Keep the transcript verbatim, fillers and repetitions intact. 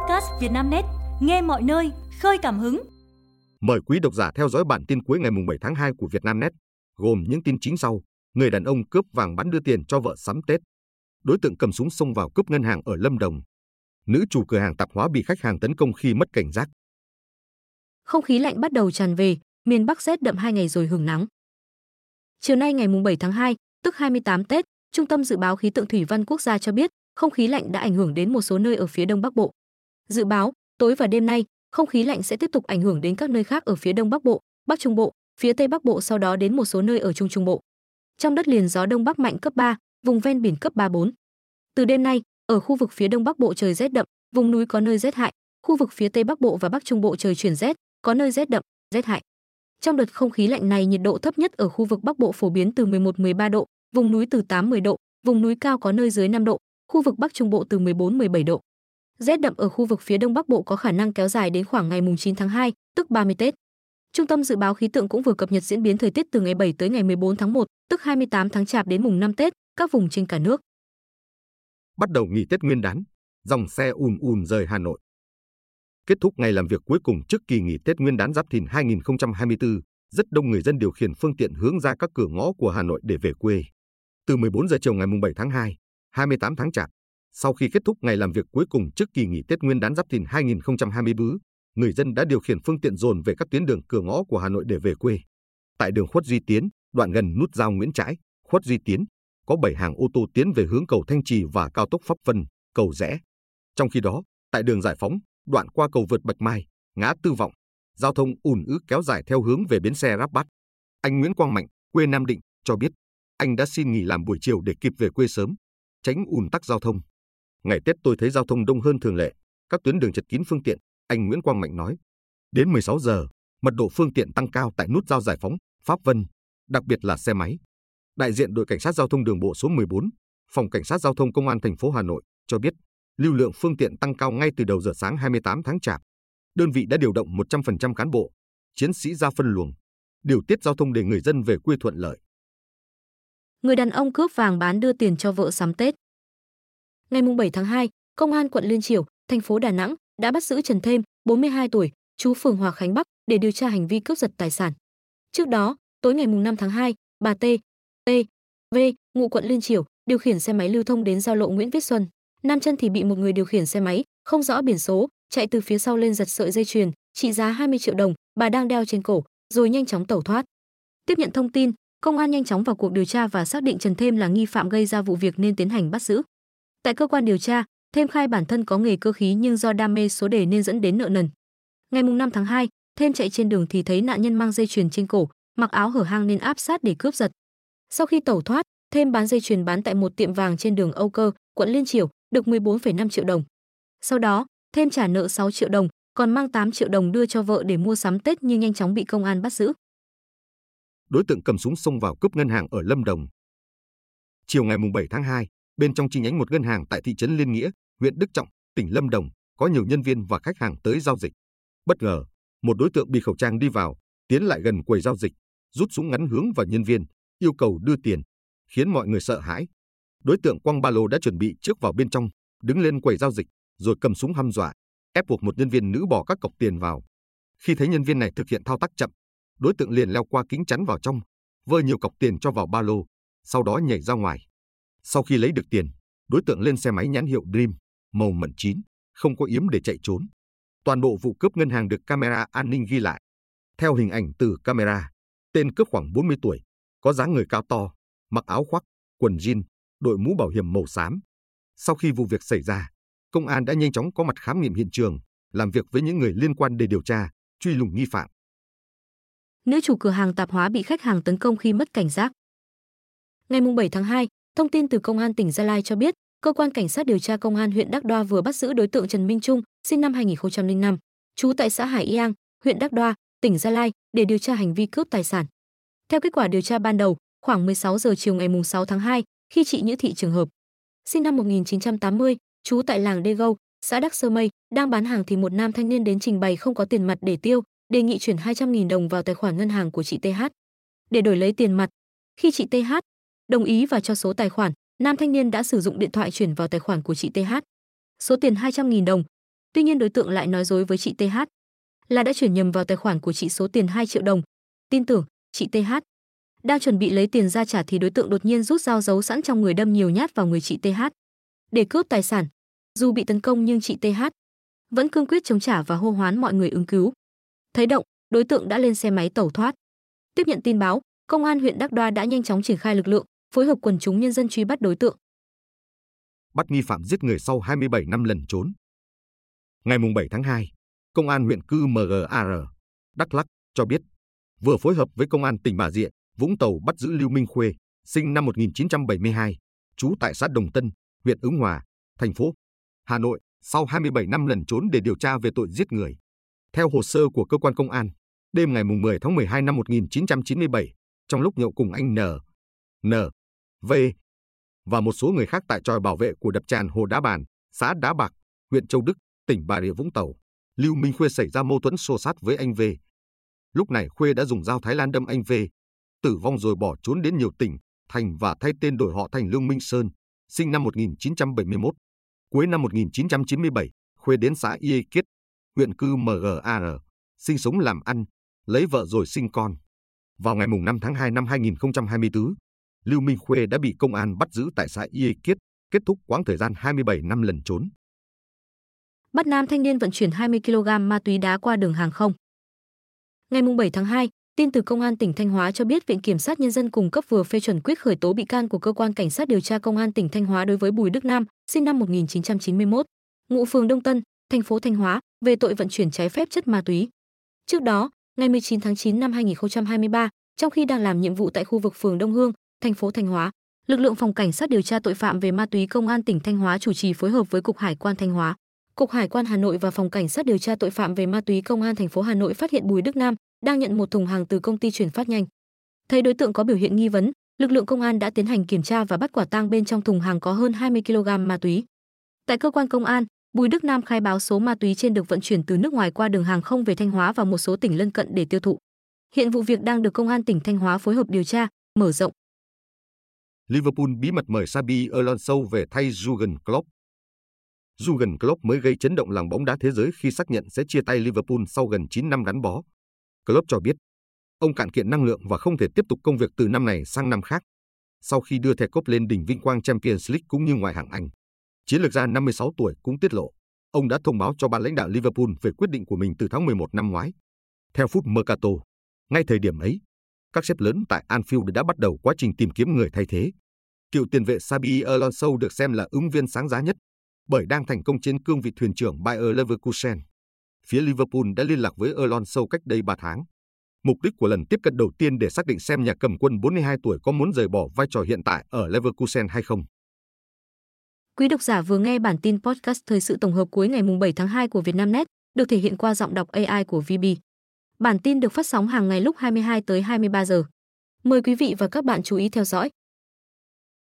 podcast VietnamNet, nghe mọi nơi, khơi cảm hứng. Mời quý độc giả theo dõi bản tin cuối ngày mùng bảy tháng hai của VietnamNet, gồm những tin chính sau: người đàn ông cướp vàng bán đưa tiền cho vợ sắm Tết, đối tượng cầm súng xông vào cướp ngân hàng ở Lâm Đồng, nữ chủ cửa hàng tạp hóa bị khách hàng tấn công khi mất cảnh giác. Không khí lạnh bắt đầu tràn về, miền Bắc rét đậm hai ngày rồi hưởng nắng. Chiều nay ngày mùng bảy tháng hai, tức hai mươi tám Tết, Trung tâm Dự báo Khí tượng Thủy văn Quốc gia cho biết không khí lạnh đã ảnh hưởng đến một số nơi ở phía Đông Bắc Bộ. Dự báo, tối và đêm nay, không khí lạnh sẽ tiếp tục ảnh hưởng đến các nơi khác ở phía Đông Bắc Bộ, Bắc Trung Bộ, phía Tây Bắc Bộ, sau đó đến một số nơi ở Trung Trung Bộ. Trong đất liền gió Đông Bắc mạnh cấp ba, vùng ven biển cấp ba bốn. Từ đêm nay, ở khu vực phía Đông Bắc Bộ trời rét đậm, vùng núi có nơi rét hại, khu vực phía Tây Bắc Bộ và Bắc Trung Bộ trời chuyển rét, có nơi rét đậm, rét hại. Trong đợt không khí lạnh này, nhiệt độ thấp nhất ở khu vực Bắc Bộ phổ biến từ mười một đến mười ba độ, vùng núi từ tám đến mười độ, vùng núi cao có nơi dưới năm độ, khu vực Bắc Trung Bộ từ mười bốn đến mười bảy độ. Rét đậm ở khu vực phía Đông Bắc Bộ có khả năng kéo dài đến khoảng ngày mùng chín tháng hai, tức ba mươi Tết. Trung tâm Dự báo Khí tượng cũng vừa cập nhật diễn biến thời tiết từ ngày bảy tới ngày mười bốn tháng một, tức hai mươi tám tháng Chạp đến mùng năm Tết, các vùng trên cả nước. Bắt đầu nghỉ Tết Nguyên đán, dòng xe ùn ùn rời Hà Nội. Kết thúc ngày làm việc cuối cùng trước kỳ nghỉ Tết Nguyên đán Giáp Thìn hai nghìn không trăm hai mươi tư, rất đông người dân điều khiển phương tiện hướng ra các cửa ngõ của Hà Nội để về quê. Từ mười bốn giờ chiều ngày mùng bảy tháng hai, hai mươi tám tháng Chạp, sau khi kết thúc ngày làm việc cuối cùng trước kỳ nghỉ Tết Nguyên đán Giáp Thìn hai nghìn không trăm hai mươi tư, người dân đã điều khiển phương tiện dồn về các tuyến đường cửa ngõ của Hà Nội để về quê. Tại đường Khuất Duy Tiến, đoạn gần nút giao Nguyễn Trãi, Khuất Duy Tiến, có bảy hàng ô tô tiến về hướng cầu Thanh Trì và cao tốc Pháp Vân, cầu Rẽ. Trong khi đó, tại đường Giải Phóng, đoạn qua cầu vượt Bạch Mai, ngã Tư Vọng, giao thông ùn ứ kéo dài theo hướng về bến xe Giáp Bát. Anh Nguyễn Quang Mạnh, quê Nam Định, cho biết anh đã xin nghỉ làm buổi chiều để kịp về quê sớm, tránh ùn tắc giao thông. Ngày Tết tôi thấy giao thông đông hơn thường lệ, các tuyến đường chật kín phương tiện, anh Nguyễn Quang Mạnh nói. Đến mười sáu giờ, mật độ phương tiện tăng cao tại nút giao Giải Phóng, Pháp Vân, đặc biệt là xe máy. Đại diện đội cảnh sát giao thông đường bộ số mười bốn, phòng cảnh sát giao thông công an thành phố Hà Nội cho biết, lưu lượng phương tiện tăng cao ngay từ đầu giờ sáng hai mươi tám tháng Chạp. Đơn vị đã điều động một trăm phần trăm cán bộ, chiến sĩ ra phân luồng, điều tiết giao thông để người dân về quê thuận lợi. Người đàn ông cướp vàng bán đưa tiền cho vợ sắm Tết. Ngày mùng bảy tháng hai, Công an quận Liên Chiểu, thành phố Đà Nẵng đã bắt giữ Trần Thêm, bốn mươi hai tuổi, trú phường Hòa Khánh Bắc để điều tra hành vi cướp giật tài sản. Trước đó, tối ngày mùng năm tháng hai, bà T, T, V, ngụ quận Liên Chiểu, điều khiển xe máy lưu thông đến giao lộ Nguyễn Viết Xuân. Nam chân thì bị một người điều khiển xe máy không rõ biển số chạy từ phía sau lên giật sợi dây chuyền trị giá hai mươi triệu đồng bà đang đeo trên cổ, rồi nhanh chóng tẩu thoát. Tiếp nhận thông tin, công an nhanh chóng vào cuộc điều tra và xác định Trần Thêm là nghi phạm gây ra vụ việc nên tiến hành bắt giữ. Tại cơ quan điều tra, Thêm khai bản thân có nghề cơ khí nhưng do đam mê số đề nên dẫn đến nợ nần. Ngày mùng năm tháng hai, Thêm chạy trên đường thì thấy nạn nhân mang dây chuyền trên cổ, mặc áo hở hang nên áp sát để cướp giật. Sau khi tẩu thoát, Thêm bán dây chuyền bán tại một tiệm vàng trên đường Âu Cơ, quận Liên Chiểu, được mười bốn phẩy năm triệu đồng. Sau đó, Thêm trả nợ sáu triệu đồng, còn mang tám triệu đồng đưa cho vợ để mua sắm Tết nhưng nhanh chóng bị công an bắt giữ. Đối tượng cầm súng xông vào cướp ngân hàng ở Lâm Đồng. Chiều ngày mùng bảy tháng hai, bên trong chi nhánh một ngân hàng tại thị trấn Liên Nghĩa, huyện Đức Trọng, tỉnh Lâm Đồng, có nhiều nhân viên và khách hàng tới giao dịch. Bất ngờ, một đối tượng bịt khẩu trang đi vào, tiến lại gần quầy giao dịch, rút súng ngắn hướng vào nhân viên, yêu cầu đưa tiền, khiến mọi người sợ hãi. Đối tượng quăng ba lô đã chuẩn bị trước vào bên trong, đứng lên quầy giao dịch, rồi cầm súng hăm dọa, ép buộc một nhân viên nữ bỏ các cọc tiền vào. Khi thấy nhân viên này thực hiện thao tác chậm, đối tượng liền leo qua kính chắn vào trong, vơ nhiều cọc tiền cho vào ba lô, sau đó nhảy ra ngoài. Sau khi lấy được tiền, đối tượng lên xe máy nhãn hiệu Dream, màu mận chín, không có yếm để chạy trốn. Toàn bộ vụ cướp ngân hàng được camera an ninh ghi lại. Theo hình ảnh từ camera, tên cướp khoảng bốn mươi tuổi, có dáng người cao to, mặc áo khoác, quần jean, đội mũ bảo hiểm màu xám. Sau khi vụ việc xảy ra, công an đã nhanh chóng có mặt khám nghiệm hiện trường, làm việc với những người liên quan để điều tra, truy lùng nghi phạm. Nữ chủ cửa hàng tạp hóa bị khách hàng tấn công khi mất cảnh giác. Ngày mùng bảy tháng hai, thông tin từ Công an tỉnh Gia Lai cho biết, cơ quan cảnh sát điều tra Công an huyện Đắc Đoa vừa bắt giữ đối tượng Trần Minh Trung, sinh năm hai nghìn không trăm lẻ năm, trú tại xã Hải Y Yang, huyện Đắc Đoa, tỉnh Gia Lai để điều tra hành vi cướp tài sản. Theo kết quả điều tra ban đầu, khoảng mười sáu giờ chiều ngày mùng sáu tháng hai, khi chị Nhữ Thị Trường Hợp, sinh năm một nghìn chín trăm tám mươi, trú tại làng Đê Gâu, xã Đắc Sơ Mây, đang bán hàng thì một nam thanh niên đến trình bày không có tiền mặt để tiêu, đề nghị chuyển hai trăm nghìn đồng vào tài khoản ngân hàng của chị tê hát để đổi lấy tiền mặt. Khi chị tê hát đồng ý và cho số tài khoản, nam thanh niên đã sử dụng điện thoại chuyển vào tài khoản của chị tê hát số tiền hai trăm nghìn đồng. Tuy nhiên đối tượng lại nói dối với chị tê hát là đã chuyển nhầm vào tài khoản của chị số tiền hai triệu đồng. Tin tưởng, chị tê hát đang chuẩn bị lấy tiền ra trả thì đối tượng đột nhiên rút dao giấu sẵn trong người đâm nhiều nhát vào người chị tê hát để cướp tài sản. Dù bị tấn công nhưng chị tê hát vẫn cương quyết chống trả và hô hoán mọi người ứng cứu. Thấy động, đối tượng đã lên xe máy tẩu thoát. Tiếp nhận tin báo, công an huyện Đắc Đoa đã nhanh chóng triển khai lực lượng, phối hợp quần chúng nhân dân truy bắt đối tượng. Bắt nghi phạm giết người sau hai mươi bảy năm lần trốn. Ngày bảy tháng hai, Công an huyện Cư Mờ Rờ, Đắk Lắk cho biết vừa phối hợp với Công an tỉnh Bà Rịa, Vũng Tàu bắt giữ Lưu Minh Khuê, sinh năm một nghìn chín trăm bảy mươi hai, trú tại xã Đồng Tân, huyện Ứng Hòa, thành phố Hà Nội, sau hai mươi bảy năm lẩn trốn để điều tra về tội giết người. Theo hồ sơ của cơ quan công an, đêm ngày mười tháng mười hai năm một nghìn chín trăm chín mươi bảy, trong lúc nhậu cùng anh N, N, V và một số người khác tại chòi bảo vệ của đập tràn hồ Đá Bàn, xã Đá Bạc, huyện Châu Đức, tỉnh Bà Rịa Vũng Tàu, Lưu Minh Khuê xảy ra mâu thuẫn xô xát với anh V. Lúc này Khuê đã dùng dao Thái Lan đâm anh V, tử vong rồi bỏ trốn đến nhiều tỉnh, thành và thay tên đổi họ thành Lương Minh Sơn, sinh năm một nghìn chín trăm bảy mươi mốt. Cuối năm một nghìn chín trăm chín mươi bảy, Khuê đến xã Yết Kiết, huyện Cư Mờ Rờ, sinh sống làm ăn, lấy vợ rồi sinh con. Vào ngày năm tháng hai năm hai nghìn không trăm hai mươi tư, Lưu Minh Khuê đã bị công an bắt giữ tại xã Yết Kiết, kết thúc quãng thời gian hai mươi bảy năm lẩn trốn. Bắt nam thanh niên vận chuyển hai mươi ki lô gam ma túy đá qua đường hàng không. Ngày bảy tháng hai, tin từ Công an tỉnh Thanh Hóa cho biết Viện Kiểm sát Nhân dân cung cấp vừa phê chuẩn quyết khởi tố bị can của Cơ quan Cảnh sát điều tra Công an tỉnh Thanh Hóa đối với Bùi Đức Nam, sinh năm một nghìn chín trăm chín mươi mốt, ngụ phường Đông Tân, thành phố Thanh Hóa, về tội vận chuyển trái phép chất ma túy. Trước đó, ngày mười chín tháng chín năm hai nghìn không trăm hai mươi ba, trong khi đang làm nhiệm vụ tại khu vực phường Đông Hương, thành phố Thanh Hóa, lực lượng Phòng Cảnh sát điều tra tội phạm về ma túy Công an tỉnh Thanh Hóa chủ trì phối hợp với Cục Hải quan Thanh Hóa, Cục Hải quan Hà Nội và Phòng Cảnh sát điều tra tội phạm về ma túy Công an thành phố Hà Nội phát hiện Bùi Đức Nam đang nhận một thùng hàng từ công ty chuyển phát nhanh. Thấy đối tượng có biểu hiện nghi vấn, lực lượng công an đã tiến hành kiểm tra và bắt quả tang bên trong thùng hàng có hơn hai mươi ki lô gam ma túy. Tại cơ quan công an, Bùi Đức Nam khai báo số ma túy trên được vận chuyển từ nước ngoài qua đường hàng không về Thanh Hóa và một số tỉnh lân cận để tiêu thụ. Hiện vụ việc đang được Công an tỉnh Thanh Hóa phối hợp điều tra, mở rộng. Liverpool bí mật mời Xabi Alonso về thay Jurgen Klopp. Jurgen Klopp mới gây chấn động làng bóng đá thế giới khi xác nhận sẽ chia tay Liverpool sau gần chín năm gắn bó. Klopp cho biết, ông cạn kiệt năng lượng và không thể tiếp tục công việc từ năm này sang năm khác, sau khi đưa thẻ cúp lên đỉnh vinh quang Champions League cũng như ngoại hạng Anh. Chiến lược gia năm mươi sáu tuổi cũng tiết lộ, ông đã thông báo cho ban lãnh đạo Liverpool về quyết định của mình từ tháng mười một năm ngoái. Theo Food Mercato, ngay thời điểm ấy, các sếp lớn tại Anfield đã bắt đầu quá trình tìm kiếm người thay thế. Cựu tiền vệ Xabi Alonso được xem là ứng viên sáng giá nhất, bởi đang thành công trên cương vị thuyền trưởng Bayer Leverkusen. Phía Liverpool đã liên lạc với Alonso cách đây ba tháng. Mục đích của lần tiếp cận đầu tiên để xác định xem nhà cầm quân bốn mươi hai tuổi có muốn rời bỏ vai trò hiện tại ở Leverkusen hay không. Quý độc giả vừa nghe bản tin podcast thời sự tổng hợp cuối ngày bảy tháng hai của VietnamNet, được thể hiện qua giọng đọc a i của vê bê. Bản tin được phát sóng hàng ngày lúc hai mươi hai tới hai mươi ba giờ. Mời quý vị và các bạn chú ý theo dõi.